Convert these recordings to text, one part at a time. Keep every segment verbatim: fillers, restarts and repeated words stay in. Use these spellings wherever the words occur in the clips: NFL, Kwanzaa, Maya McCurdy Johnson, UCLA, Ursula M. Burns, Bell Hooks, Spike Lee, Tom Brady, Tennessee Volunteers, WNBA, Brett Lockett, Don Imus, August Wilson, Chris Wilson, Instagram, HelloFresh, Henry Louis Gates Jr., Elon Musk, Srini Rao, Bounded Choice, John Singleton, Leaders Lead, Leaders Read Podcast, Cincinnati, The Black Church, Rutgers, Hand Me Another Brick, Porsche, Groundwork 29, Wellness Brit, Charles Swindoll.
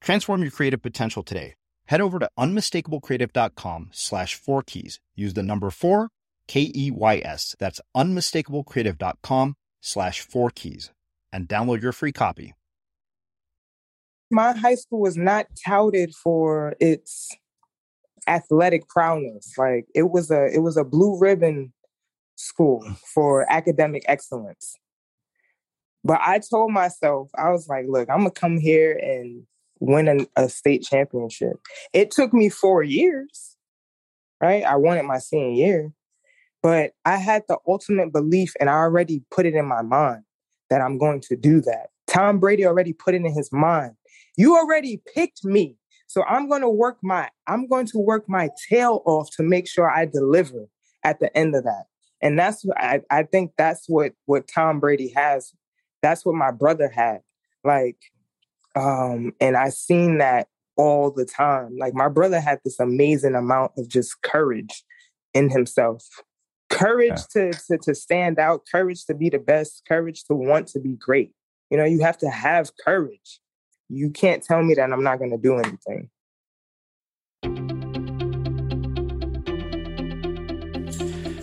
Transform your creative potential today. Head over to unmistakable creative dot com slash four keys. Use the number four, K E Y S. That's unmistakable creative dot com slash four keys and download your free copy. My high school was not touted for its athletic prowess. Like it was a it was a blue ribbon school for academic excellence. But I told myself, I was like, look, I'm gonna come here and win an, a state championship. It took me four years, right? I won it my senior year, but I had the ultimate belief and I already put it in my mind that I'm going to do that. Tom Brady already put it in his mind. You already picked me. So I'm going to work my, I'm going to work my tail off to make sure I deliver at the end of that. And that's, I, I think that's what, what Tom Brady has. That's what my brother had. Like, Um, and I seen that all the time. Like my brother had this amazing amount of just courage in himself, courage yeah. to, to, to stand out, courage to be the best, courage to want to be great. You know, you have to have courage. You can't tell me that I'm not going to do anything.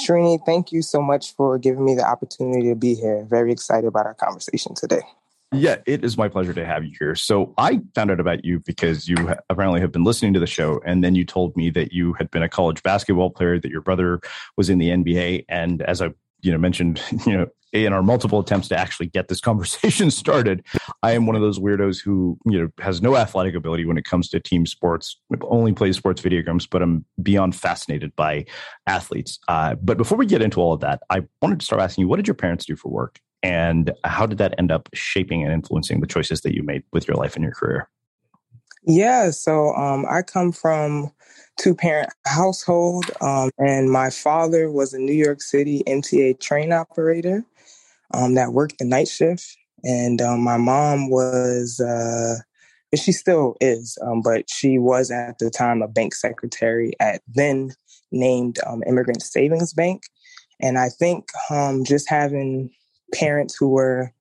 Srini, thank you so much for giving me the opportunity to be here. Very excited about our conversation today. Yeah, it is my pleasure to have you here. So I found out about you because you apparently have been listening to the show, and then you told me that you had been a college basketball player, that your brother was in the N B A, and as I you know mentioned, you know, in our multiple attempts to actually get this conversation started, I am one of those weirdos who, you know, has no athletic ability when it comes to team sports, only plays sports video games, but I'm beyond fascinated by athletes. Uh, but before we get into all of that, I wanted to start asking you, what did your parents do for work? And how did that end up shaping and influencing the choices that you made with your life and your career? Yeah, so um, I come from two-parent household, um, and my father was a New York City M T A train operator um, that worked the night shift. And um, my mom was, uh, she still is, um, but she was at the time a bank secretary at then named um, Immigrant Savings Bank. And I think um, just having parents who were,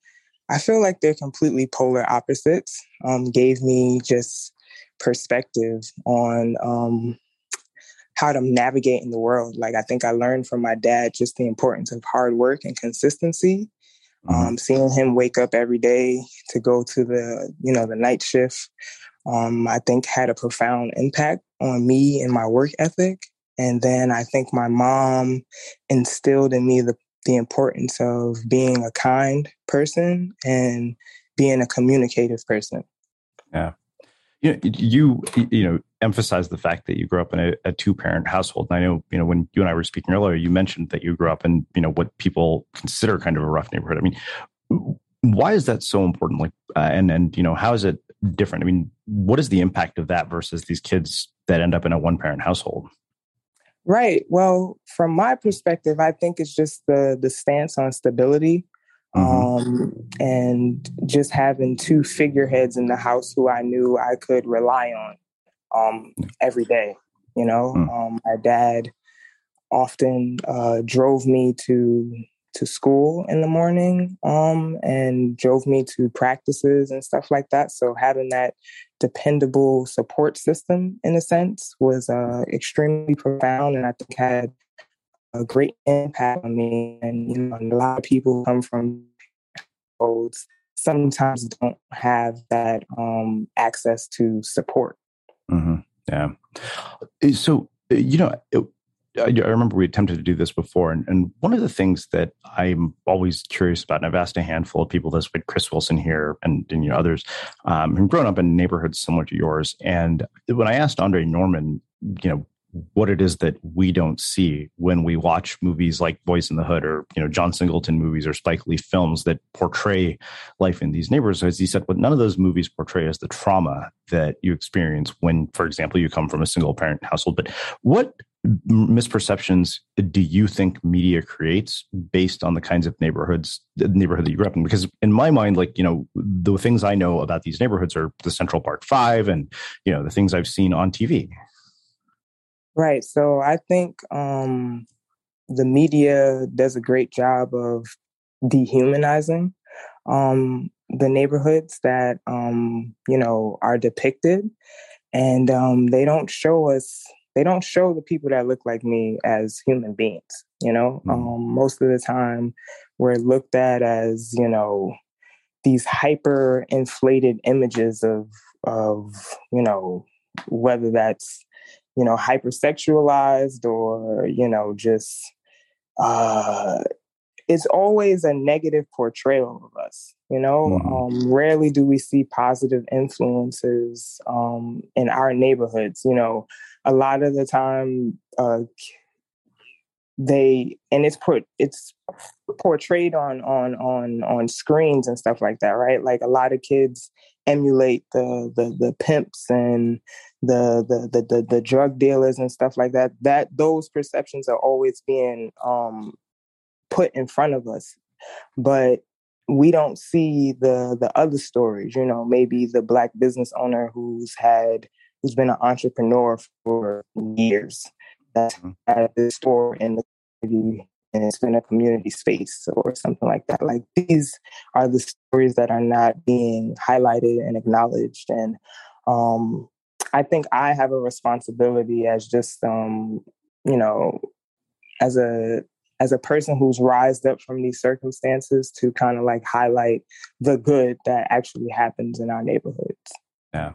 I feel like they're completely polar opposites, um, gave me just perspective on um, how to navigate in the world. Like, I think I learned from my dad just the importance of hard work and consistency. Um, seeing him wake up every day to go to the, you know, the night shift, um, I think had a profound impact on me and my work ethic. And then I think my mom instilled in me the, the importance of being a kind person and being a communicative person. Yeah. You, you, you know, emphasize the fact that you grew up in a, a two-parent household. And I know, you know, when you and I were speaking earlier, you mentioned that you grew up in, you know, what people consider kind of a rough neighborhood. I mean, why is that so important? Like, uh, and, and, you know, how is it different? I mean, what is the impact of that versus these kids that end up in a one-parent household? Right. Well, from my perspective, I think it's just the, the stance on stability. Um, and just having two figureheads in the house who I knew I could rely on, um, every day, you know, um, my dad often, uh, drove me to to school in the morning um, and drove me to practices and stuff like that. So having that dependable support system, in a sense, was uh, extremely profound, and I think had a great impact on me. And you know, a lot of people who come from households sometimes don't have that um, access to support. Mm-hmm. Yeah. So, you know, it, I remember we attempted to do this before. And, and one of the things that I'm always curious about, and I've asked a handful of people this, with Chris Wilson here and, and you know, others um, who've grown up in neighborhoods similar to yours. And when I asked Andre Norman, you know, what it is that we don't see when we watch movies like Boys in the Hood or, you know, John Singleton movies or Spike Lee films that portray life in these neighborhoods. As he said, well, none of those movies portray us the trauma that you experience when, for example, you come from a single parent household. But what misperceptions do you think media creates based on the kinds of neighborhoods, the neighborhood that you grew up in? Because in my mind, like, you know, the things I know about these neighborhoods are the Central Park Five and, you know, the things I've seen on T V. Right. So I think um, the media does a great job of dehumanizing um, the neighborhoods that, um, you know, are depicted. And um, they don't show us, they don't show the people that look like me as human beings. You know, mm-hmm. um, most of the time we're looked at as, you know, these hyper inflated images of, of, you know, whether that's, you know, hypersexualized or, you know, just, uh, it's always a negative portrayal of us, you know, mm-hmm. um, rarely do we see positive influences um, in our neighborhoods. You know, a lot of the time uh, they, and it's put, it's portrayed on, on, on, on screens and stuff like that, right? Like a lot of kids emulate the, the, the pimps and the, the, the, the, the drug dealers and stuff like that, that those perceptions are always being um, put in front of us, but we don't see the, the other stories, you know, maybe the Black business owner who's had, who's been an entrepreneur for years, that's had this store in the community and it's been a community space or something like that. Like these are the stories that are not being highlighted and acknowledged. And um, I think I have a responsibility as just, um, you know, as a as a person who's rised up from these circumstances to kind of like highlight the good that actually happens in our neighborhoods. Yeah.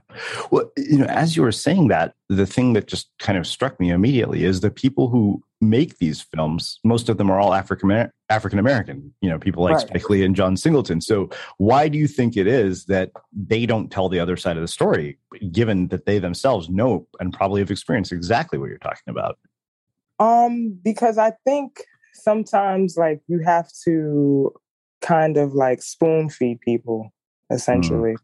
Well, you know, as you were saying that, the thing that just kind of struck me immediately is the people who make these films, most of them are all African African American, you know, people like right. Spike Lee and John Singleton. So why do you think it is that they don't tell the other side of the story, given that they themselves know and probably have experienced exactly what you're talking about? Um, because I think sometimes like you have to kind of like spoon feed people, essentially. Mm.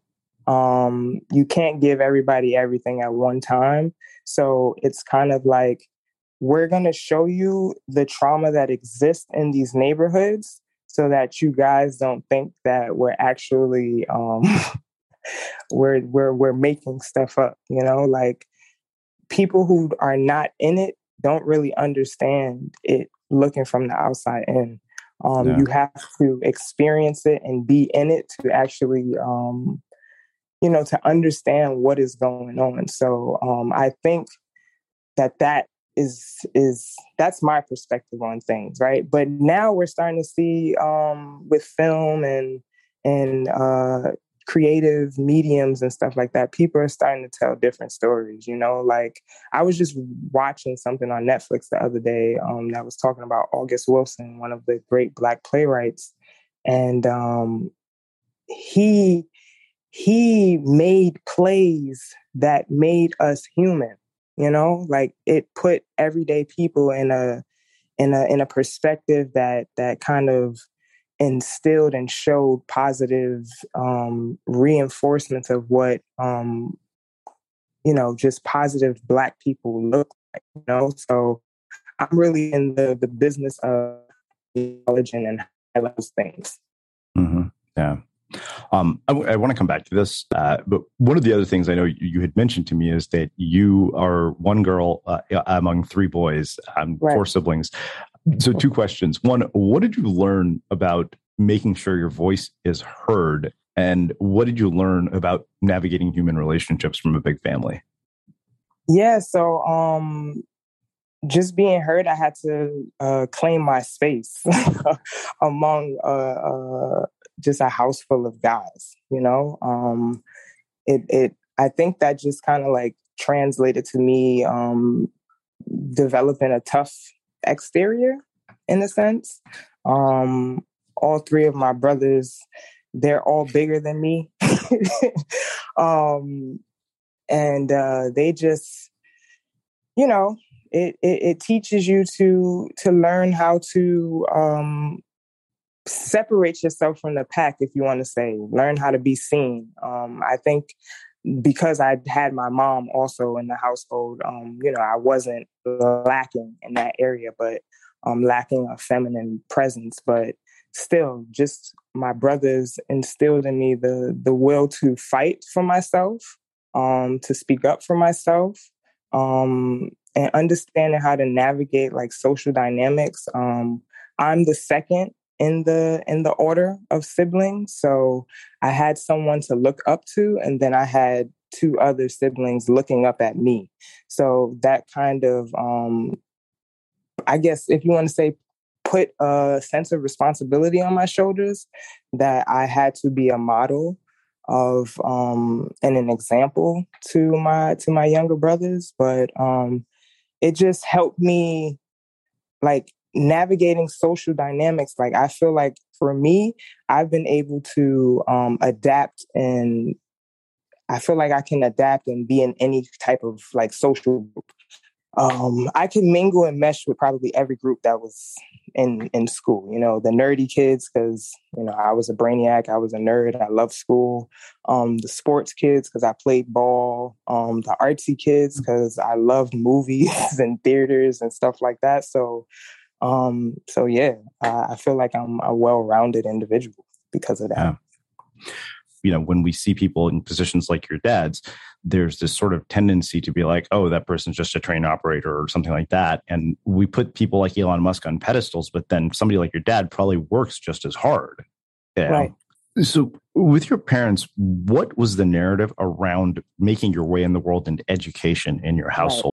Um, you can't give everybody everything at one time. So it's kind of like, we're going to show you the trauma that exists in these neighborhoods so that you guys don't think that we're actually, um, we're, we're, we're making stuff up, you know, like people who are not in it don't really understand it looking from the outside in. Um, yeah. You have to experience it and be in it to actually, um, you know, to understand what is going on. So um, I think that that is, is that's my perspective on things, right? But now we're starting to see um, with film and, and uh, creative mediums and stuff like that, people are starting to tell different stories, you know? Like I was just watching something on Netflix the other day um, that was talking about August Wilson, one of the great Black playwrights. And um, he... He made plays that made us human, you know, like it put everyday people in a in a in a perspective that that kind of instilled and showed positive um, reinforcements of what, um, you know, just positive Black people look like, you know. So I'm really in the, the business of acknowledging and highlighting things. Mm-hmm. Yeah. Um, I, w- I want to come back to this, uh, but one of the other things I know you, you had mentioned to me is that you are one girl uh, among three boys, um, right. four siblings. So two questions. One, what did you learn about making sure your voice is heard? And what did you learn about navigating human relationships from a big family? Yeah, so um, just being heard, I had to uh, claim my space among uh, uh, just a house full of guys, you know? Um, it, it, I think that just kind of like translated to me um, developing a tough exterior, in a sense. Um, all three of my brothers, they're all bigger than me. um, and uh, they just, you know, it, it, it teaches you to to learn how to um, separate yourself from the pack, if you want to say, learn how to be seen. Um, I think because I had my mom also in the household, um, you know, I wasn't lacking in that area, but um, lacking a feminine presence. But still, just my brothers instilled in me the the will to fight for myself, um, to speak up for myself, um, and understanding how to navigate like social dynamics. Um, I'm the second in the in the order of siblings. So I had someone to look up to, and then I had two other siblings looking up at me. So that kind of, um, I guess, if you want to say, put a sense of responsibility on my shoulders that I had to be a model of um, and an example to my to my younger brothers. But um, it just helped me, like, navigating social dynamics. Like, I feel like for me, I've been able to um, adapt, and I feel like I can adapt and be in any type of like social group. Um, I can mingle and mesh with probably every group that was in, in school, you know, the nerdy kids, because, you know, I was a brainiac, I was a nerd, I loved school, um, the sports kids, because I played ball, um, the artsy kids, because I loved movies and theaters and stuff like that. So, um, so yeah, I, I feel like I'm a well-rounded individual because of that. Yeah. You know, when we see people in positions like your dad's, there's this sort of tendency to be like, oh, that person's just a train operator or something like that. And we put people like Elon Musk on pedestals, but then somebody like your dad probably works just as hard. Yeah. Right. So with your parents, what was the narrative around making your way in the world and education in your household? Right.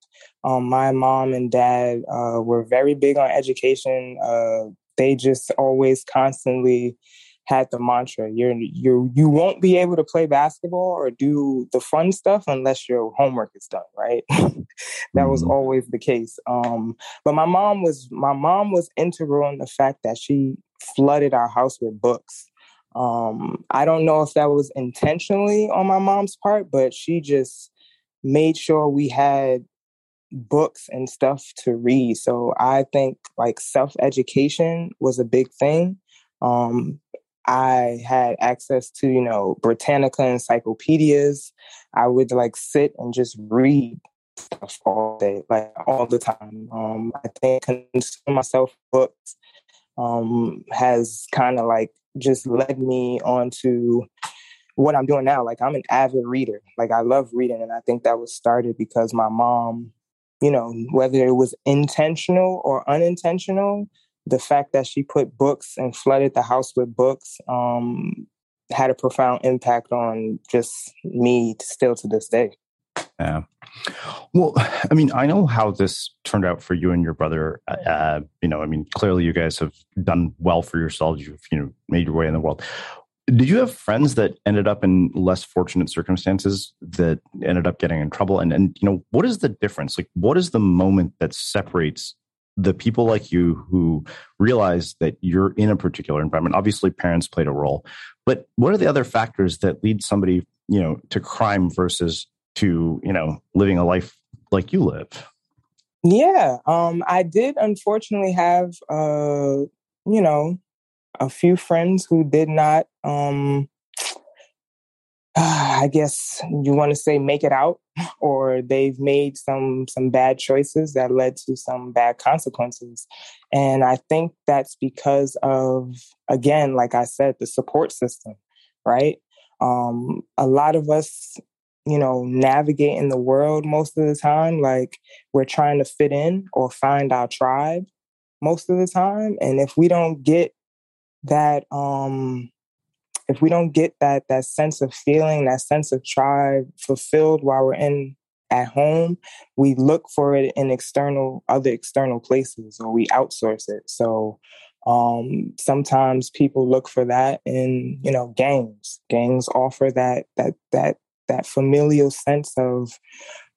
Um, my mom and dad uh, were very big on education. Uh, they just always constantly had the mantra, you're, you're, you won't be able to play basketball or do the fun stuff unless your homework is done, right? That was always the case. Um, but my mom was my mom was integral in the fact that she flooded our house with books. Um, I don't know if that was intentionally on my mom's part, but she just made sure we had books and stuff to read. So I think like self-education was a big thing. Um, I had access to, you know, Britannica encyclopedias. I would like sit and just read stuff all day, like all the time. Um, I think consuming myself books um, has kind of like just led me onto what I'm doing now. Like I'm an avid reader. Like I love reading. And I think that was started because my mom, you know, whether it was intentional or unintentional, the fact that she put books and flooded the house with books um, had a profound impact on just me still to this day. Yeah. Well, I mean, I know how this turned out for you and your brother. Uh, you know, I mean, clearly you guys have done well for yourselves. You've, you know, made your way in the world. Did you have friends that ended up in less fortunate circumstances that ended up getting in trouble? And, and you know, what is the difference? Like, what is the moment that separates the people like you who realize that you're in a particular environment? Obviously, parents played a role, but what are the other factors that lead somebody, you know, to crime versus to, you know, living a life like you live? Yeah, um, I did unfortunately have, uh, you know, a few friends who did not, um, I guess you want to say make it out, or they've made some some bad choices that led to some bad consequences. And I think that's because of, again, like I said, the support system, right? Um, a lot of us, you know, navigate in the world most of the time, like we're trying to fit in or find our tribe most of the time. And if we don't get that, um, if we don't get that that sense of feeling, that sense of tribe fulfilled while we're in at home, we look for it in external, other external places, or we outsource it. So um, sometimes people look for that in, you know, gangs. Gangs offer that that that that familial sense of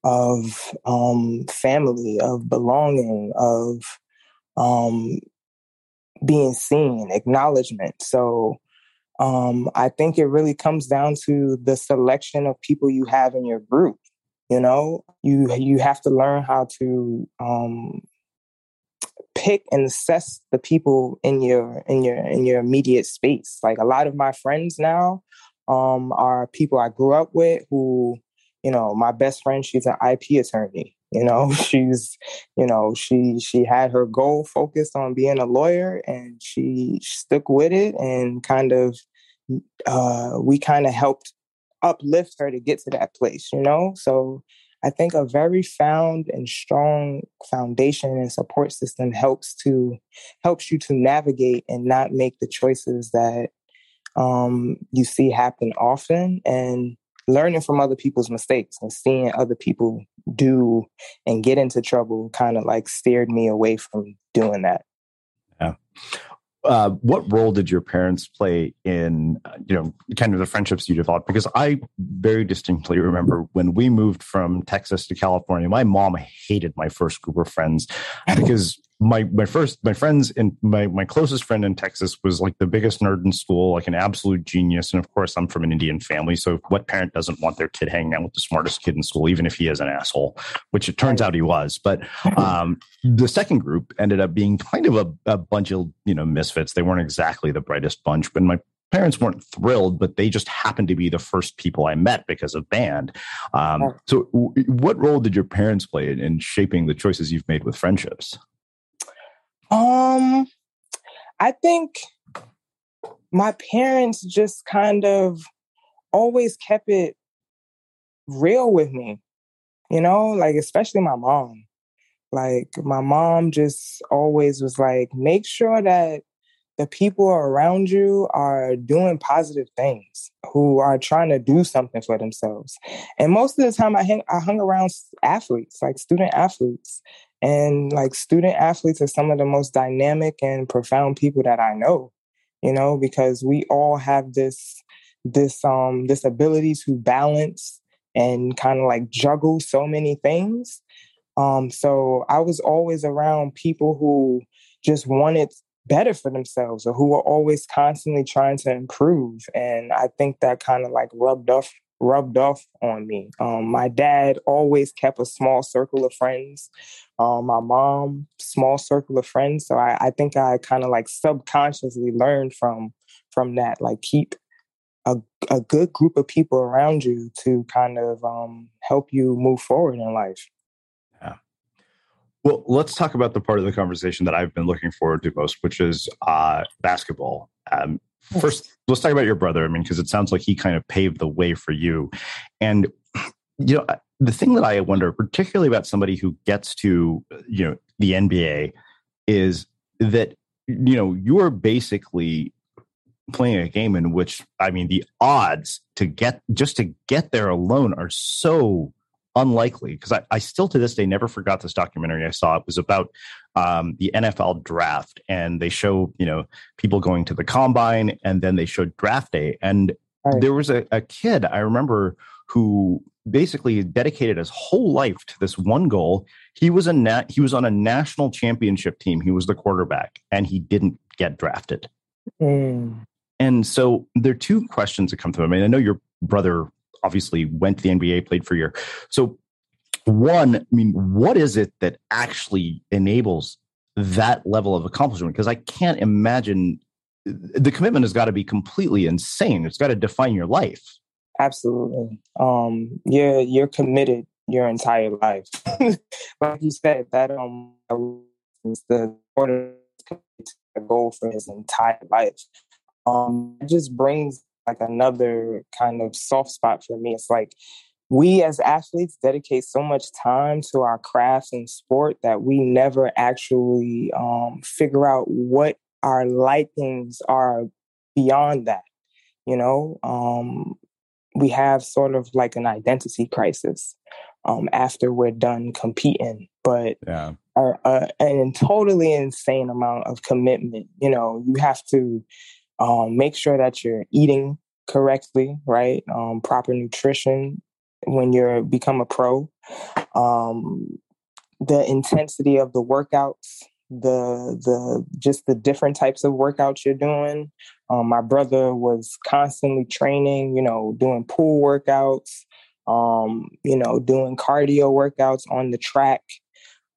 of um, family, of belonging, of um, being seen, acknowledgement. So. Um, I think it really comes down to the selection of people you have in your group. You know, you you have to learn how to um, pick and assess the people in your in your in your immediate space. Like a lot of my friends now um, are people I grew up with who, you know, my best friend, she's an I P attorney. You know, she's, you know, she she had her goal focused on being a lawyer, and she stuck with it, and kind of uh, we kind of helped uplift her to get to that place, you know. So I think a very found and strong foundation and support system helps to helps you to navigate and not make the choices that um, you see happen often, and learning from other people's mistakes and seeing other people do and get into trouble kind of like steered me away from doing that. Yeah. Uh, what role did your parents play in, you know, kind of the friendships you developed? Because I very distinctly remember when we moved from Texas to California, my mom hated my first group of friends because my my first my friends and my my closest friend in Texas was like the biggest nerd in school, like an absolute genius. And of course, I'm from an Indian family, so what parent doesn't want their kid hanging out with the smartest kid in school, even if he is an asshole, which it turns out he was. But um, the second group ended up being kind of a, a bunch of, you know, misfits. They weren't exactly the brightest bunch, but my parents weren't thrilled, but they just happened to be the first people I met because of band. Um, so w- what role did your parents play in, in shaping the choices you've made with friendships? Um, I think my parents just kind of always kept it real with me, you know, like, especially my mom. Like, my mom just always was like, make sure that the people around you are doing positive things, who are trying to do something for themselves. And most of the time I hang, I hung around athletes, like student athletes. And like student athletes are some of the most dynamic and profound people that I know, you know, because we all have this, this, um, this ability to balance and kind of like juggle so many things. Um, so I was always around people who just wanted better for themselves, or who are always constantly trying to improve. And I think that kind of like rubbed off, rubbed off on me. Um, my dad always kept a small circle of friends. Um, my mom, small circle of friends. So I, I think I kind of like subconsciously learned from from that. Like, keep a a good group of people around you to kind of um, help you move forward in life. Well, let's talk about the part of the conversation that I've been looking forward to most, which is uh, basketball. Um, first, let's talk about your brother. I mean, because it sounds like he kind of paved the way for you. And, you know, the thing that I wonder, particularly about somebody who gets to, you know, the N B A, is that, you know, you're basically playing a game in which, I mean, the odds to get just to get there alone are so unlikely, because I, I still to this day never forgot this documentary I saw. It was about um, the N F L draft, and they show, you know, people going to the combine, and then they showed draft day. And right. there was a, a kid I remember who basically dedicated his whole life to this one goal. He was a nat- he was on a national championship team. He was the quarterback, and he didn't get drafted. Mm. And so there are two questions that come to mind. I mean, I know your brother obviously went to the N B A, played for a year. So one, I mean, what is it that actually enables that level of accomplishment? Because I can't imagine, the commitment has got to be completely insane. It's got to define your life. Absolutely. Um, yeah, you're committed your entire life. Like you said, that um, is the goal for his entire life. Um, it just brings like another kind of soft spot for me. It's like, we as athletes dedicate so much time to our crafts and sport that we never actually um, figure out what our likings are beyond that. You know, um, we have sort of like an identity crisis um, after we're done competing, but yeah. a, a, a totally insane amount of commitment. You know, you have to Um, make sure that you're eating correctly, right? Um, proper nutrition when you become a pro. Um, the intensity of the workouts, the the just the different types of workouts you're doing. Um, my brother was constantly training, you know, doing pool workouts, um, you know, doing cardio workouts on the track.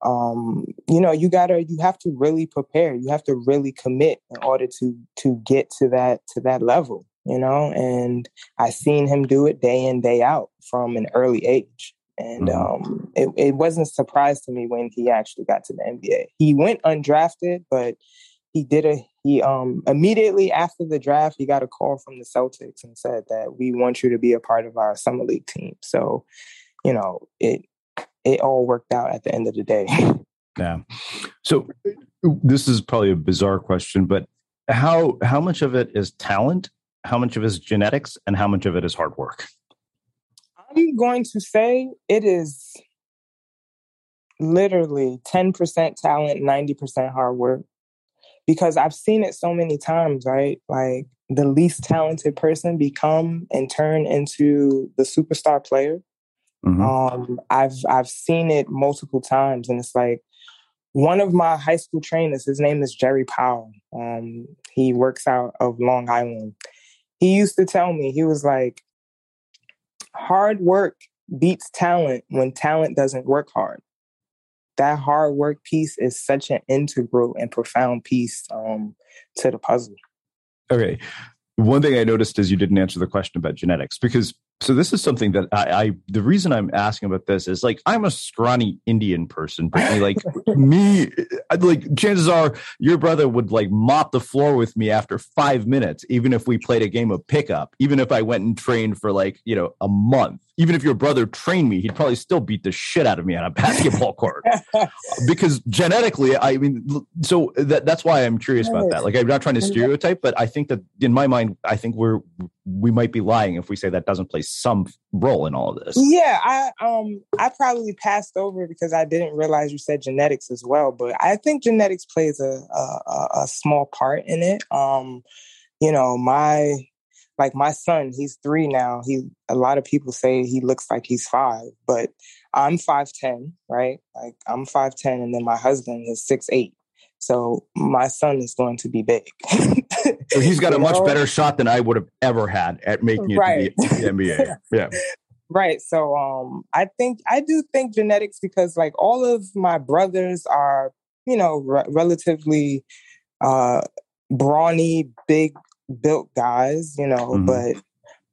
Um, you know, you gotta, you have to really prepare. You have to really commit in order to, to get to that, to that level, you know, and I seen him do it day in, day out from an early age. And, um, it, it wasn't a surprise to me when he actually got to the N B A. He went undrafted, but he did a, he, um, immediately after the draft, he got a call from the Celtics and said that we want you to be a part of our summer league team. So, you know, it, it all worked out at the end of the day. Yeah. So this is probably a bizarre question, but how, how much of it is talent? How much of it is genetics, and how much of it is hard work? I'm going to say it is literally ten percent talent, ninety percent hard work, because I've seen it so many times, right? Like, the least talented person become and turn into the superstar player. Mm-hmm. Um, I've I've seen it multiple times, and it's like, one of my high school trainers, his name is Jerry Powell. Um, he works out of Long Island. He used to tell me, he was like, hard work beats talent when talent doesn't work hard. That hard work piece is such an integral and profound piece um, to the puzzle. Okay. One thing I noticed is you didn't answer the question about genetics, because so this is something that I, I the reason I'm asking about this is like, I'm a scrawny Indian person, but like me, I'd like chances are your brother would like mop the floor with me after five minutes, even if we played a game of pickup, even if I went and trained for like, you know, a month, even if your brother trained me, he'd probably still beat the shit out of me on a basketball court because genetically, I mean, so that, that's why I'm curious about that. Like, I'm not trying to stereotype, but I think that in my mind, I think we're, we might be lying if we say that doesn't play some role in all of this. Yeah, I um I probably passed over it because I didn't realize you said genetics as well, but I think genetics plays a a, a small part in it. Um, you know, my like my son, he's three now. He a lot of people say he looks like he's five, but I'm five ten, right? Like I'm five ten, and then my husband is six eight. So my son is going to be big. So he's got a much know? better shot than I would have ever had at making it right. to the, the N B A. Yeah. Right. So um, I think I do think genetics, because like all of my brothers are, you know, re- relatively uh, brawny, big built guys, you know, mm-hmm. but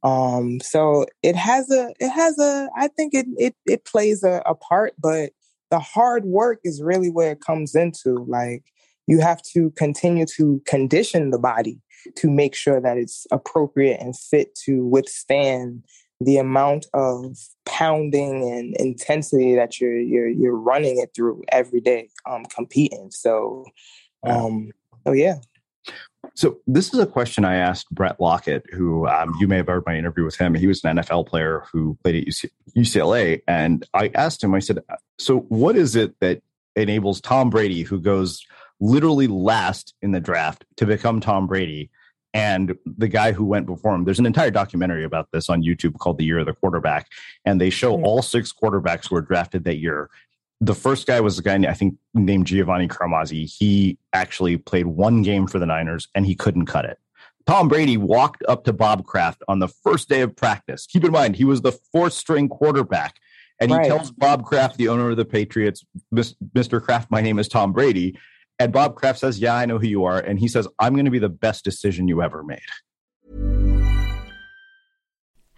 um, so it has a it has a I think it it, it plays a, a part. But the hard work is really where it comes into. Like you have to continue to condition the body to make sure that it's appropriate and fit to withstand the amount of pounding and intensity that you're you're you're running it through every day, um, competing. So, um, oh yeah. So this is a question I asked Brett Lockett, who um, you may have heard my interview with him. He was an N F L player who played at U C L A. And I asked him, I said, so what is it that enables Tom Brady, who goes literally last in the draft, to become Tom Brady? And the guy who went before him, there's an entire documentary about this on YouTube called The Year of the Quarterback. And they show all six quarterbacks who were drafted that year. The first guy was a guy, I think, named Giovanni Carmazzi. He actually played one game for the Niners, and he couldn't cut it. Tom Brady walked up to Bob Kraft on the first day of practice. Keep in mind, he was the fourth-string quarterback. And he right. tells Bob Kraft, the owner of the Patriots, Mister Kraft, my name is Tom Brady. And Bob Kraft says, yeah, I know who you are. And he says, I'm going to be the best decision you ever made.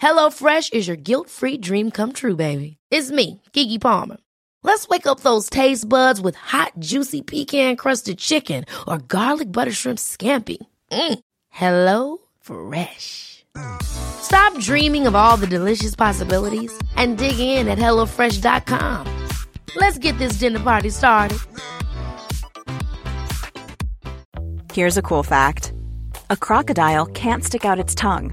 HelloFresh is your guilt-free dream come true, baby. It's me, Keke Palmer. Let's wake up those taste buds with hot, juicy pecan-crusted chicken or garlic butter shrimp scampi. Mm. Hello Fresh. Stop dreaming of all the delicious possibilities and dig in at hello fresh dot com. Let's get this dinner party started. Here's a cool fact. A crocodile can't stick out its tongue.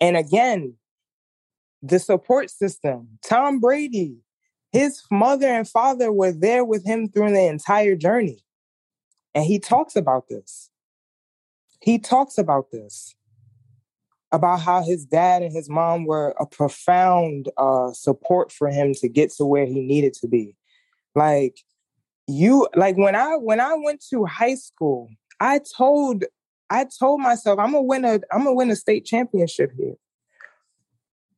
and again, the support system. Tom Brady, his mother and father were there with him through the entire journey. And he talks about this. He talks about this, about how his dad and his mom were a profound uh, support for him to get to where he needed to be. Like you, like when I when I went to high school, I told I told myself, I'm gonna win a, I'm gonna win a state championship here.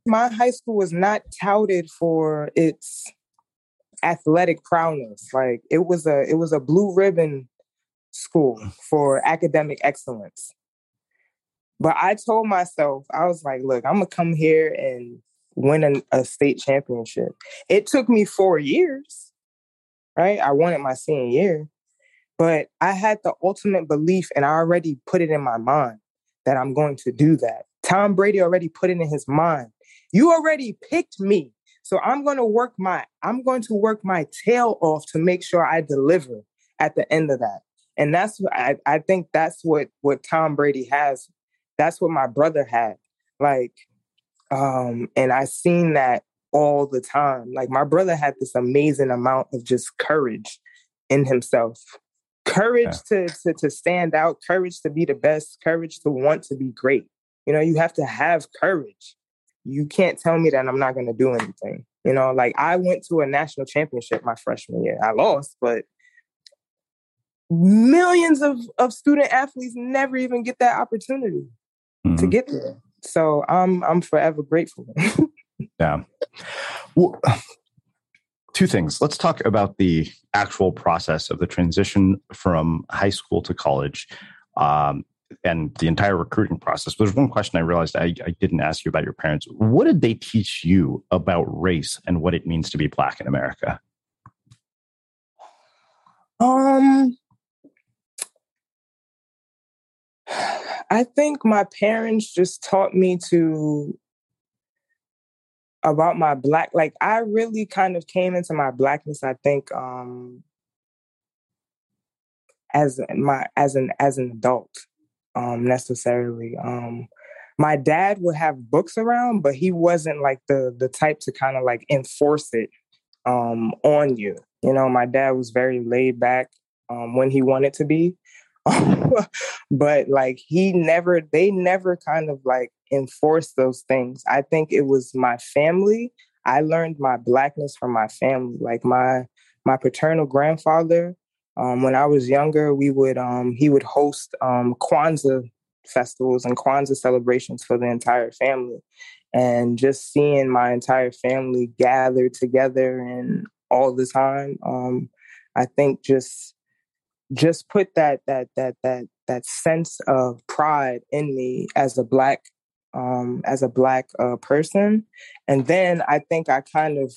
My high school was not touted for its athletic prowess. Like it was a, it was a blue ribbon school for academic excellence. But I told myself, I was like, look, I'm gonna come here and win an, a state championship. It took me four years, right? I won it my senior year. But I had the ultimate belief, and I already put it in my mind that I'm going to do that. Tom Brady already put it in his mind. You already picked me, so I'm going to work my I'm going to work my tail off to make sure I deliver at the end of that. And that's what I, I think that's what what Tom Brady has. That's what my brother had. Like, um, and I seen that all the time. Like my brother had this amazing amount of just courage in himself. Courage yeah. to, to to stand out, courage to be the best, courage to want to be great. You know, you have to have courage. You can't tell me that I'm not going to do anything. You know, like I went to a national championship my freshman year. I lost, but millions of, of student athletes never even get that opportunity mm-hmm. to get there. So I'm I'm forever grateful. yeah. Well, two things. Let's talk about the actual process of the transition from high school to college um, and the entire recruiting process. There's one question I realized I, I didn't ask you about your parents. What did they teach you about race and what it means to be Black in America? Um, I think my parents just taught me to... about my Black, like I really kind of came into my Blackness, I think, um, as my as an as an adult, um, necessarily. Um, my dad would have books around, but he wasn't like the the type to kind of like enforce it um, on you. You know, my dad was very laid back um, when he wanted to be, but like he never, they never kind of like enforce those things. I think it was my family. I learned my Blackness from my family. Like my my paternal grandfather, um, when I was younger, we would um, he would host um, Kwanzaa festivals and Kwanzaa celebrations for the entire family. And just seeing my entire family gather together and all the time. Um, I think just just put that that that that that sense of pride in me as a black um, as a black uh, person, and then I think I kind of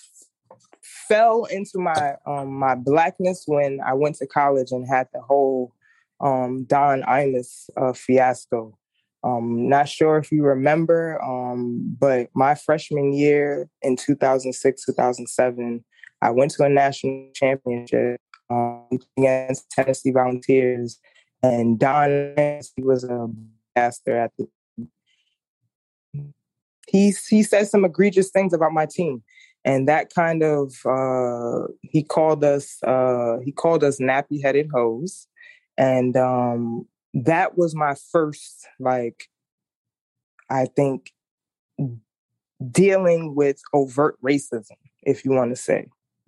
fell into my um, my blackness when I went to college and had the whole um, Don Imus uh, fiasco. Um, not sure if you remember, um, but my freshman year in two thousand six, two thousand seven, I went to a national championship um, against Tennessee Volunteers, and Don he was a bastard at the he he said some egregious things about my team, and that kind of uh, he called us uh, he called us nappy headed hoes, and. Um, That was my first, like, I think, dealing with overt racism, if you want to say,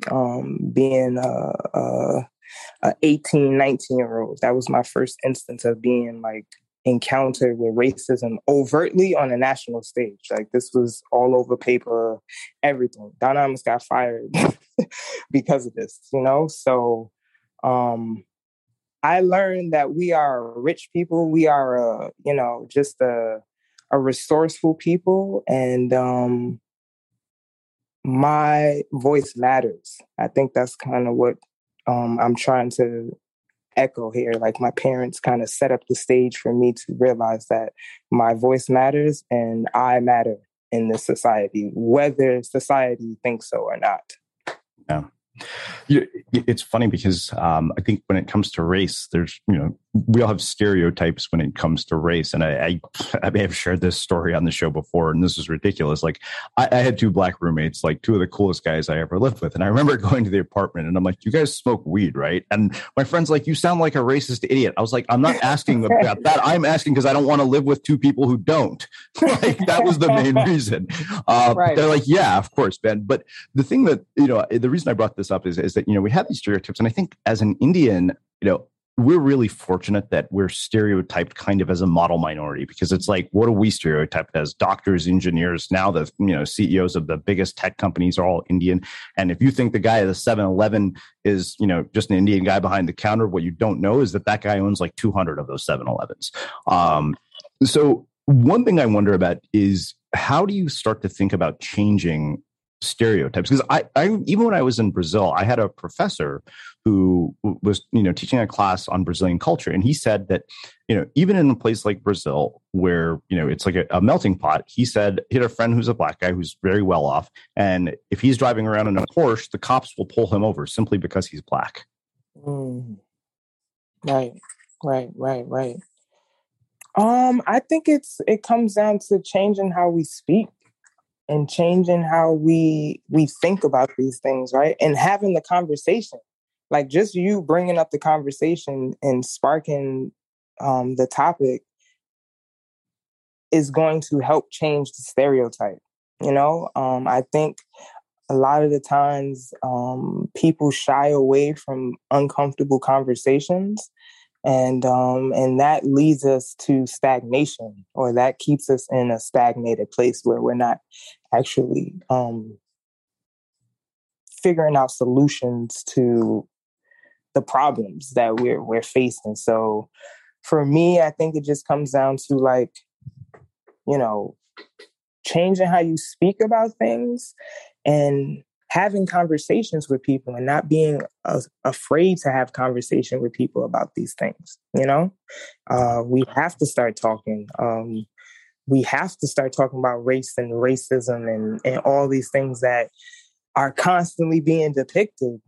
um, being a, a, a eighteen, nineteen-year-old. That was my first instance of being, like, encountered with racism overtly on a national stage. Like, this was all over paper, everything. Don Imus got fired because of this, you know? So... Um, I learned that we are rich people. We are, uh, you know, just a, a resourceful people. And um, my voice matters. I think that's kind of what um, I'm trying to echo here. Like my parents kind of set up the stage for me to realize that my voice matters and I matter in this society, whether society thinks so or not. Yeah. It's funny because um, I think when it comes to race, there's, you know, we all have stereotypes when it comes to race. And I, I, I may have shared this story on the show before, and this is ridiculous. Like I, I had two black roommates, like two of the coolest guys I ever lived with. And I remember going to the apartment and I'm like, you guys smoke weed, right? And my friend's like, you sound like a racist idiot. I was like, I'm not asking about that. I'm asking because I don't want to live with two people who don't. Like that was the main reason. Uh, right. They're like, yeah, of course, Ben. But the thing that, you know, the reason I brought this up is, is that, you know, we have these stereotypes. And I think as an Indian, you know, we're really fortunate that we're stereotyped kind of as a model minority, because it's like, what are we stereotyped as? Doctors, engineers. Now the, you know, C E Os of the biggest tech companies are all Indian. And if you think the guy at the seven eleven is, you know, just an Indian guy behind the counter, what you don't know is that that guy owns like two hundred of those seven elevens. Um, so one thing I wonder about is how do you start to think about changing stereotypes? Because I, I, even when I was in Brazil, I had a professor who was, you know, teaching a class on Brazilian culture. And he said that, you know, even in a place like Brazil, where, you know, it's like a, a melting pot, he said he had a friend who's a black guy who's very well off. And if he's driving around in a Porsche, the cops will pull him over simply because he's black. Mm. Right, right, right, right. Um, I think it's, it comes down to changing how we speak. And changing how we we think about these things, right? And having the conversation, like just you bringing up the conversation and sparking um, the topic is going to help change the stereotype. You know, um, I think a lot of the times um, people shy away from uncomfortable conversations, and um, and that leads us to stagnation, or that keeps us in a stagnated place where we're not actually um, figuring out solutions to the problems that we're we're facing. So for me, I think it just comes down to, like, you know, changing how you speak about things and having conversations with people, and not being uh, afraid to have conversation with people about these things. You know, uh, we have to start talking. Um, We have to start talking about race and racism and, and all these things that are constantly being depicted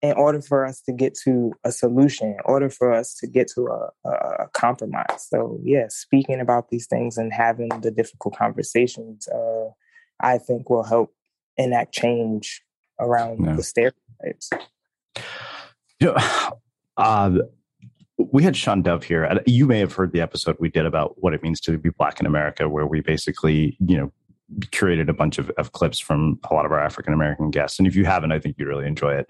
in order for us to get to a solution, in order for us to get to a, a compromise. So, yeah, speaking about these things and having the difficult conversations, uh, I think will help enact change around yeah. the stereotypes. You know, uh, we had Sean Dove here, and you may have heard the episode we did about what it means to be black in America, where we basically, you know, curated a bunch of, of clips from a lot of our African-American guests. And if you haven't, I think you'd really enjoy it.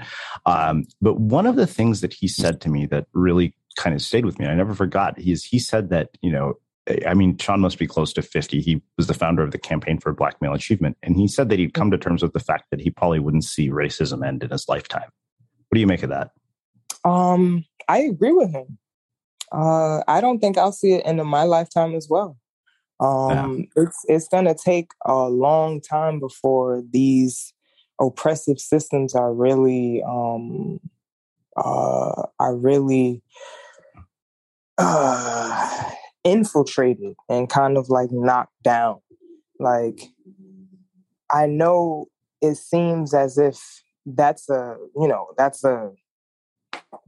Um, but one of the things that he said to me that really kind of stayed with me, and I never forgot, is he said that, you know, I mean, Sean must be close to fifty. He was the founder of the Campaign for Black Male Achievement. And he said that he'd come to terms with the fact that he probably wouldn't see racism end in his lifetime. What do you make of that? Um, I agree with him. Uh, I don't think I'll see it end in my lifetime as well. Um, yeah. It's it's going to take a long time before these oppressive systems are really um, uh, are really uh, infiltrated and kind of like knocked down. Like, I know it seems as if that's a you know that's a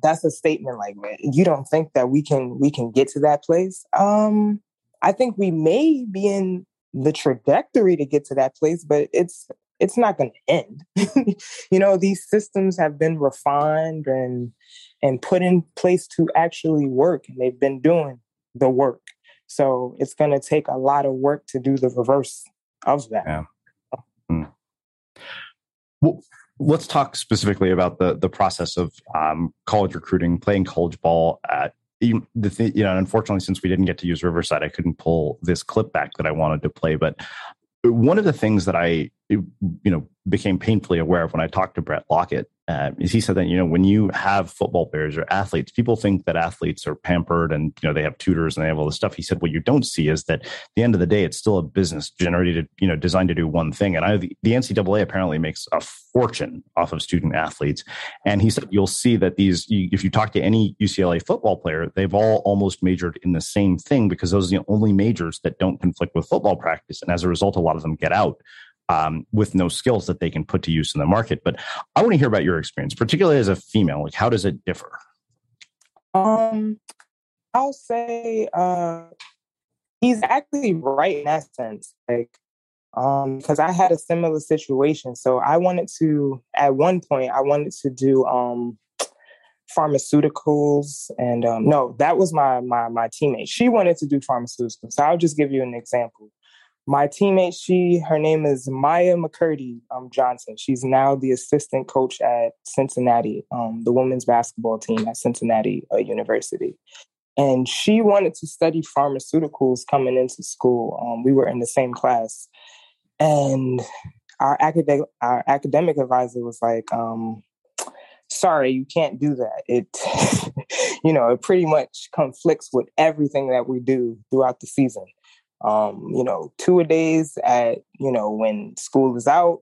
that's a statement like, man, you don't think that we can we can get to that place. Um, I think we may be in the trajectory to get to that place, but it's it's not going to end. You know, these systems have been refined and and put in place to actually work, and they've been doing the work. So it's going to take a lot of work to do the reverse of that. Yeah. Mm. Well, let's talk specifically about the the process of um, college recruiting, playing college ball at. You, the th- you know, unfortunately, since we didn't get to use Riverside, I couldn't pull this clip back that I wanted to play. But one of the things that I, you know, became painfully aware of when I talked to Brett Lockett uh, is he said that, you know, when you have football players or athletes, people think that athletes are pampered and, you know, they have tutors and they have all this stuff. He said, what you don't see is that at the end of the day, it's still a business generated, you know, designed to do one thing. And I, the N C double A apparently makes a fortune off of student athletes. And he said, you'll see that these, if you talk to any U C L A football player, they've all almost majored in the same thing because those are the only majors that don't conflict with football practice. And as a result, a lot of them get out Um, with no skills that they can put to use in the market. But I want to hear about your experience, particularly as a female. Like, how does it differ? Um, I'll say uh, he's actually right in that sense. Like, um, because I had a similar situation. So I wanted to, at one point, I wanted to do um, pharmaceuticals. And um, no, that was my, my, my teammate. She wanted to do pharmaceuticals. So I'll just give you an example. My teammate, she, her name is Maya McCurdy um, Johnson. She's now the assistant coach at Cincinnati, um, the women's basketball team at Cincinnati uh, University. And she wanted to study pharmaceuticals coming into school. Um, we were in the same class. And our academic, our academic advisor was like, um, sorry, you can't do that. It, you know, it pretty much conflicts with everything that we do throughout the season. Um, you know, two-a-days at, you know, when school is out,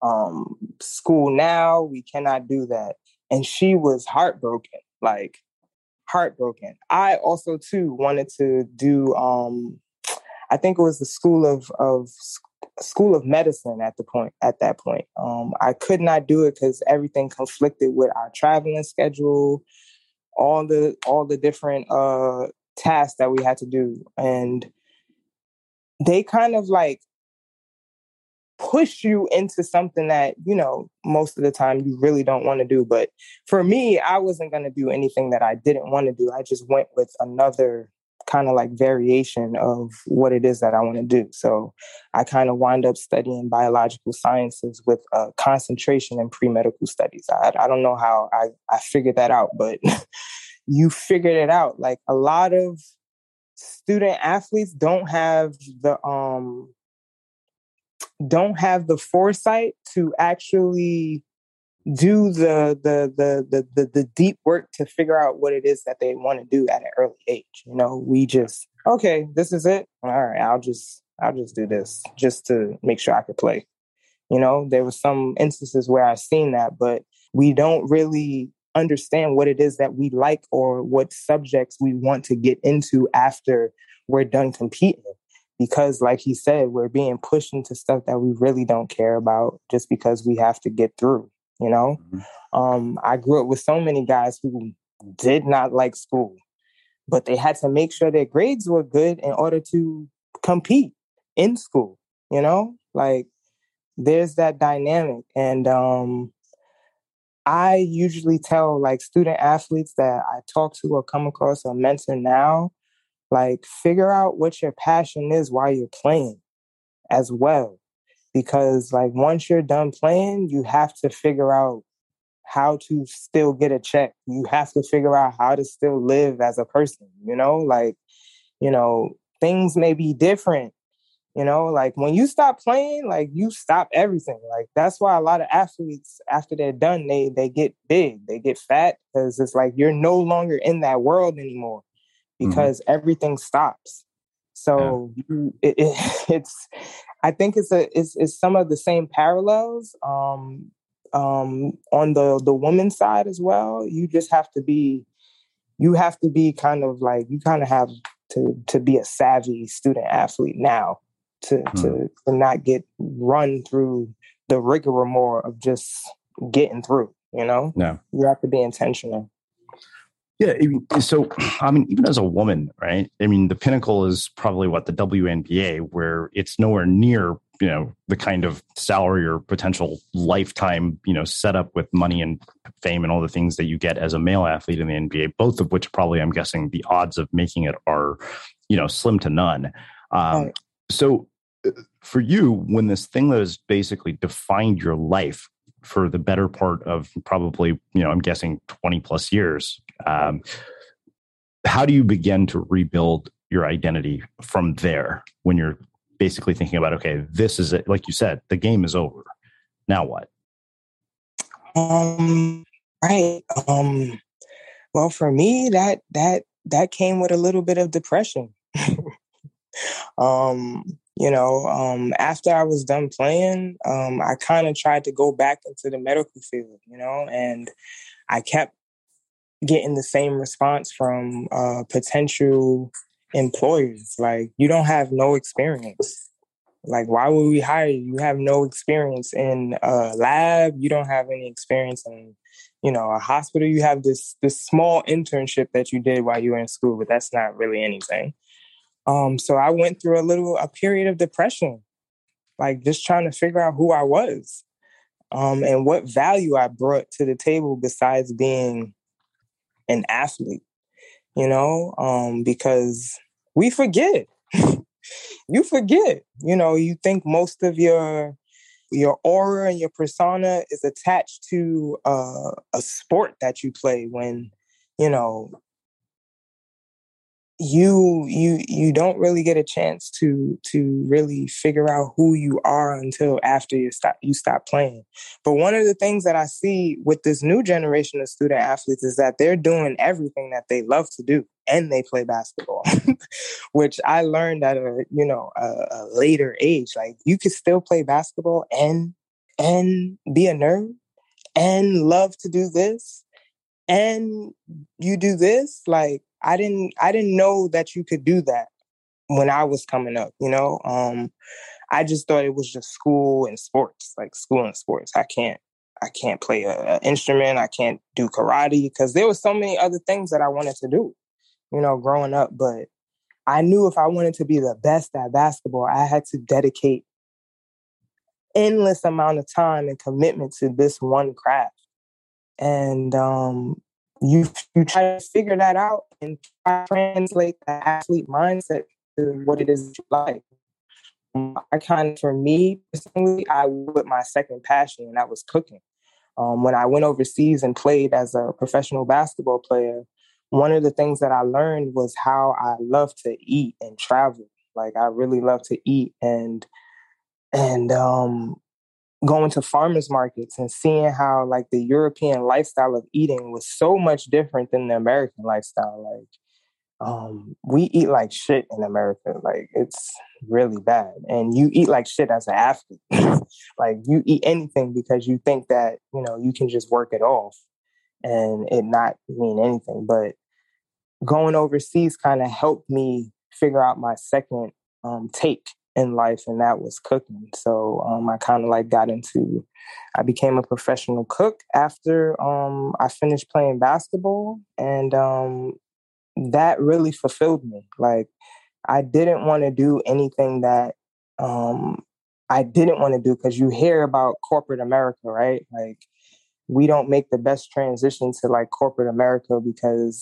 um, school now, we cannot do that. And she was heartbroken, like heartbroken. I also, too, wanted to do, um, I think it was the School of, of School of Medicine at the point, at that point. Um, I could not do it because everything conflicted with our traveling schedule, all the, all the different uh, tasks that we had to do. And they kind of like push you into something that, you know, most of the time you really don't want to do. But for me, I wasn't going to do anything that I didn't want to do. I just went with another kind of like variation of what it is that I want to do. So I kind of wind up studying biological sciences with a concentration in pre-medical studies. I, I don't know how I, I figured that out, but you figured it out. Like, a lot of student athletes don't have the um don't have the foresight to actually do the the the the the, the deep work to figure out what it is that they want to do at an early age. You know, we just, okay, this is it. All right, I'll just I'll just do this just to make sure I could play. You know, there were some instances where I've seen that, but we don't really understand what it is that we like or what subjects we want to get into after we're done competing. Because, like he said, we're being pushed into stuff that we really don't care about just because we have to get through, you know? Mm-hmm. Um, I grew up with so many guys who did not like school, but they had to make sure their grades were good in order to compete in school, you know? Like, there's that dynamic. And, um, I usually tell like student athletes that I talk to or come across or mentor now, like, figure out what your passion is while you're playing as well. Because like, once you're done playing, you have to figure out how to still get a check. You have to figure out how to still live as a person, you know, like, you know, things may be different. You know, like when you stop playing, like you stop everything. Like that's why a lot of athletes, after they're done, they they get big, they get fat, because it's like you're no longer in that world anymore because mm-hmm. everything stops. So yeah. you, it, it, it's, I think it's a it's, it's some of the same parallels um, um, on the the woman's side as well. You just have to be, you have to be kind of like you kind of have to to be a savvy student athlete now. To, hmm. to to not get run through the rigor more of just getting through, you know? No. You have to be intentional. Yeah. So, I mean, even as a woman, right? I mean, the pinnacle is probably what the W N B A, where it's nowhere near, you know, the kind of salary or potential lifetime, you know, setup with money and fame and all the things that you get as a male athlete in the N B A, both of which probably, I'm guessing, the odds of making it are, you know, slim to none. Um, right. So for you, when this thing that has basically defined your life for the better part of probably, you know, I'm guessing twenty plus years, um, how do you begin to rebuild your identity from there when you're basically thinking about, okay, this is it. Like you said, the game is over. Now what? Um, right. Um, well, for me, that, that, that came with a little bit of depression. Um, you know, um, after I was done playing, um, I kind of tried to go back into the medical field, you know, and I kept getting the same response from uh, potential employers. Like, you don't have no experience. Like, why would we hire you? You have no experience in a lab. You don't have any experience in, you know, a hospital. You have this, this small internship that you did while you were in school, but that's not really anything. Um, so I went through a little, a period of depression, like just trying to figure out who I was, um, and what value I brought to the table besides being an athlete, you know, um, because we forget, you forget, you know, you think most of your, your aura and your persona is attached to uh, a sport that you play when, you know, You you you don't really get a chance to to really figure out who you are until after you stop you stop playing. But one of the things that I see with this new generation of student athletes is that they're doing everything that they love to do, and they play basketball, which I learned at a you know a, a later age. Like you could still play basketball and and be a nerd and love to do this, and you do this like. I didn't I didn't know that you could do that when I was coming up, you know, um, I just thought it was just school and sports, like school and sports. I can't I can't play an instrument. I can't do karate because there were so many other things that I wanted to do, you know, growing up. But I knew if I wanted to be the best at basketball, I had to dedicate endless amount of time and commitment to this one craft. And um You you try to figure that out and try to translate the athlete mindset to what it is like. I kind of, for me personally, I put my second passion, and that was cooking. Um, when I went overseas and played as a professional basketball player, one of the things that I learned was how I love to eat and travel. Like I really love to eat and and um. going to farmers markets and seeing how like the European lifestyle of eating was so much different than the American lifestyle. Like um, we eat like shit in America. Like it's really bad. And you eat like shit as an athlete. Like you eat anything because you think that, you know, you can just work it off and it not mean anything. But going overseas kind of helped me figure out my second um, take in life, and that was cooking. So um, I kind of like got into, I became a professional cook after um, I finished playing basketball, and um, that really fulfilled me. Like I didn't want to do anything that um, I didn't want to do, because you hear about corporate America, right? Like we don't make the best transition to like corporate America because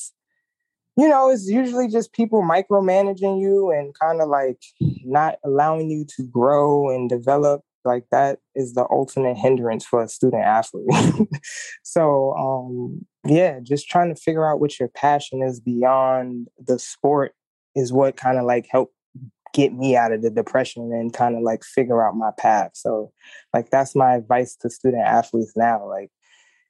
you know, it's usually just people micromanaging you and kind of like not allowing you to grow and develop. Like that is the ultimate hindrance for a student athlete. So, um, yeah, just trying to figure out what your passion is beyond the sport is what kind of like helped get me out of the depression and kind of like figure out my path. So like, that's my advice to student athletes now. Like,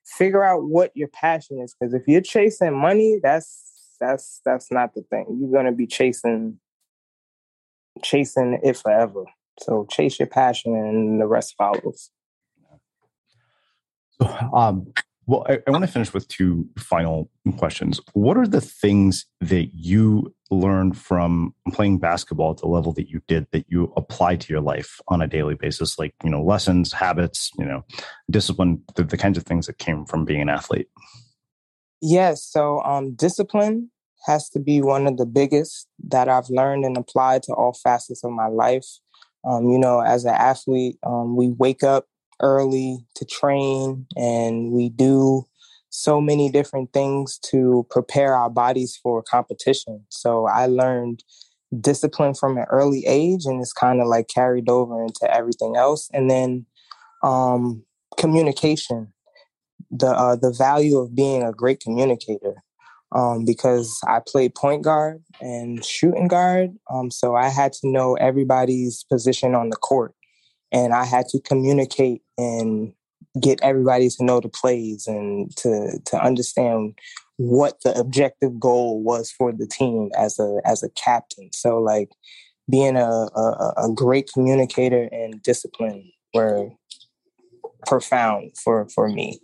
figure out what your passion is. Because if you're chasing money, that's, that's, that's not the thing. You're going to be chasing, chasing it forever. So chase your passion and the rest follows. Um, well, I, I want to finish with two final questions. What are the things that you learned from playing basketball at the level that you did that you apply to your life on a daily basis? Like, you know, lessons, habits, you know, discipline, the, the kinds of things that came from being an athlete. Yes. Yeah, so um, discipline has to be one of the biggest that I've learned and applied to all facets of my life. Um, you know, as an athlete, um, we wake up early to train, and we do so many different things to prepare our bodies for competition. So I learned discipline from an early age, and it's kind of like carried over into everything else. And then um, communication, the uh, the value of being a great communicator, um, because I played point guard and shooting guard. Um, so I had to know everybody's position on the court. And I had to communicate and get everybody to know the plays and to to understand what the objective goal was for the team as a as a captain. So like being a, a, a great communicator and discipline were profound for, for me.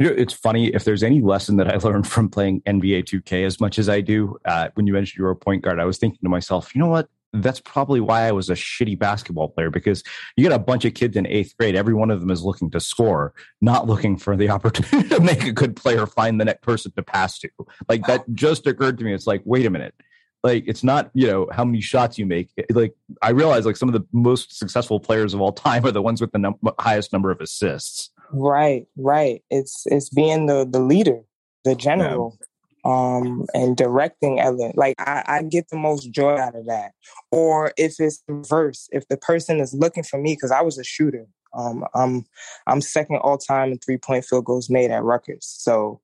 You know, it's funny, if there's any lesson that I learned from playing N B A two K as much as I do, uh, when you mentioned you were a point guard, I was thinking to myself, you know what? That's probably why I was a shitty basketball player, because you got a bunch of kids in eighth grade. Every one of them is looking to score, not looking for the opportunity to make a good player, find the next person to pass to. Like that just occurred to me. It's like, wait a minute. Like, it's not, you know, how many shots you make. Like, I realized like some of the most successful players of all time are the ones with the num- highest number of assists. Right. Right. It's, it's being the, the leader, the general. Yeah. Um, and directing Ellen, like I, I get the most joy out of that. Or if it's reverse, if the person is looking for me, because I was a shooter, um, I'm I'm second all time in three point field goals made at Rutgers. So,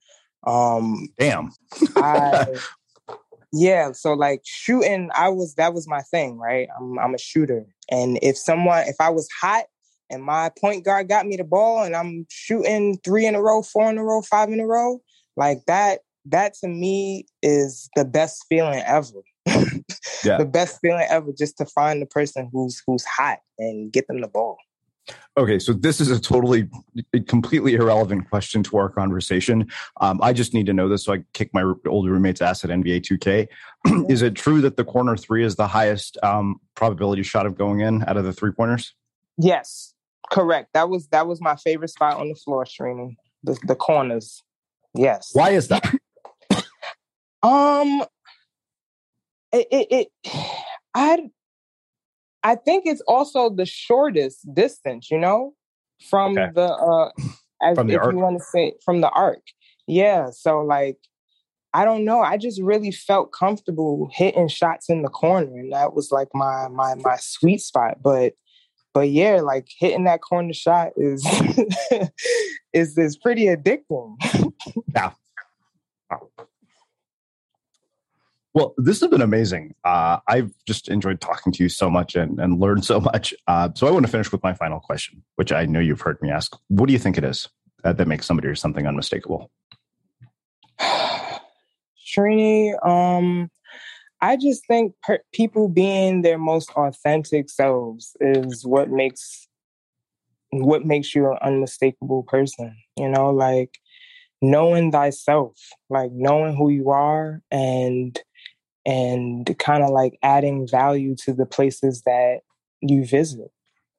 um, damn, I, yeah. So like shooting, I was that was my thing, right? I'm I'm a shooter, and if someone, if I was hot and my point guard got me the ball, and I'm shooting three in a row, four in a row, five in a row, like that. That to me is the best feeling ever. Yeah. The best feeling ever, just to find the person who's who's hot and get them the ball. Okay, so this is a totally, completely irrelevant question to our conversation. Um, I just need to know this so I kick my older roommate's ass at N B A two K. Mm-hmm. Is it true that the corner three is the highest um, probability shot of going in out of the three pointers? Yes, correct. That was that was my favorite spot on the floor, Srini. The, the corners. Yes. Why is that? Um, it, it, it, I, I think it's also the shortest distance, you know, from okay. the, uh, as from the if arc. You want to say from the arc. Yeah. So like, I don't know. I just really felt comfortable hitting shots in the corner. And that was like my, my, my sweet spot. But, but yeah, like hitting that corner shot is, is, is pretty addicting. Yeah. Wow. Well, this has been amazing. Uh, I've just enjoyed talking to you so much and, and learned so much. Uh, so I want to finish with my final question, which I know you've heard me ask. What do you think it is that, that makes somebody or something unmistakable? Srini, um, I just think per- people being their most authentic selves is what makes what makes you an unmistakable person. You know, like knowing thyself, like knowing who you are and and kind of like adding value to the places that you visit,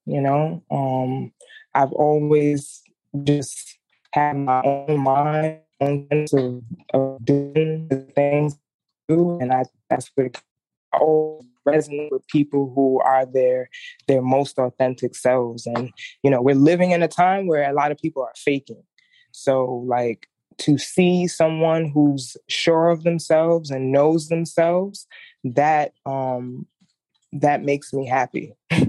you know? Um, I've always just had my own mind, own sense of, of doing the things I do, and I, that's what I always resonate with people who are their, their most authentic selves. And, you know, we're living in a time where a lot of people are faking. So, like, to see someone who's sure of themselves and knows themselves, that um, that makes me happy. Yeah.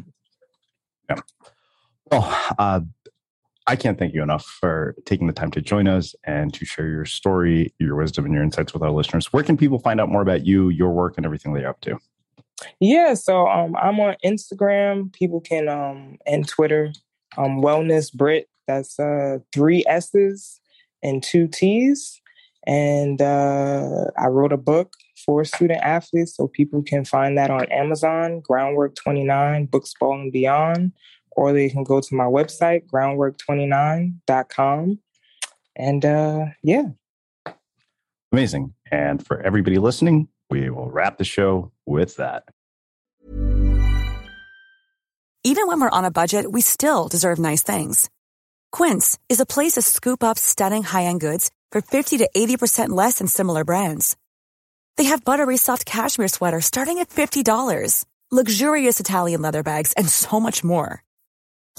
Well, uh, I can't thank you enough for taking the time to join us and to share your story, your wisdom, and your insights with our listeners. Where can people find out more about you, your work, and everything that you're up to? Yeah, so um, I'm on Instagram. People can, um, and Twitter, um, Wellness Brit. That's uh, three S's and two T's. And uh, I wrote a book for student athletes, so people can find that on Amazon, Groundwork twenty-nine, Books, Ball, and Beyond. Or they can go to my website, groundwork twenty-nine dot com. And uh, yeah. Amazing. And for everybody listening, we will wrap the show with that. Even when we're on a budget, we still deserve nice things. Quince is a place to scoop up stunning high-end goods for fifty to eighty percent less than similar brands. They have buttery soft cashmere sweaters starting at fifty dollars, luxurious Italian leather bags, and so much more.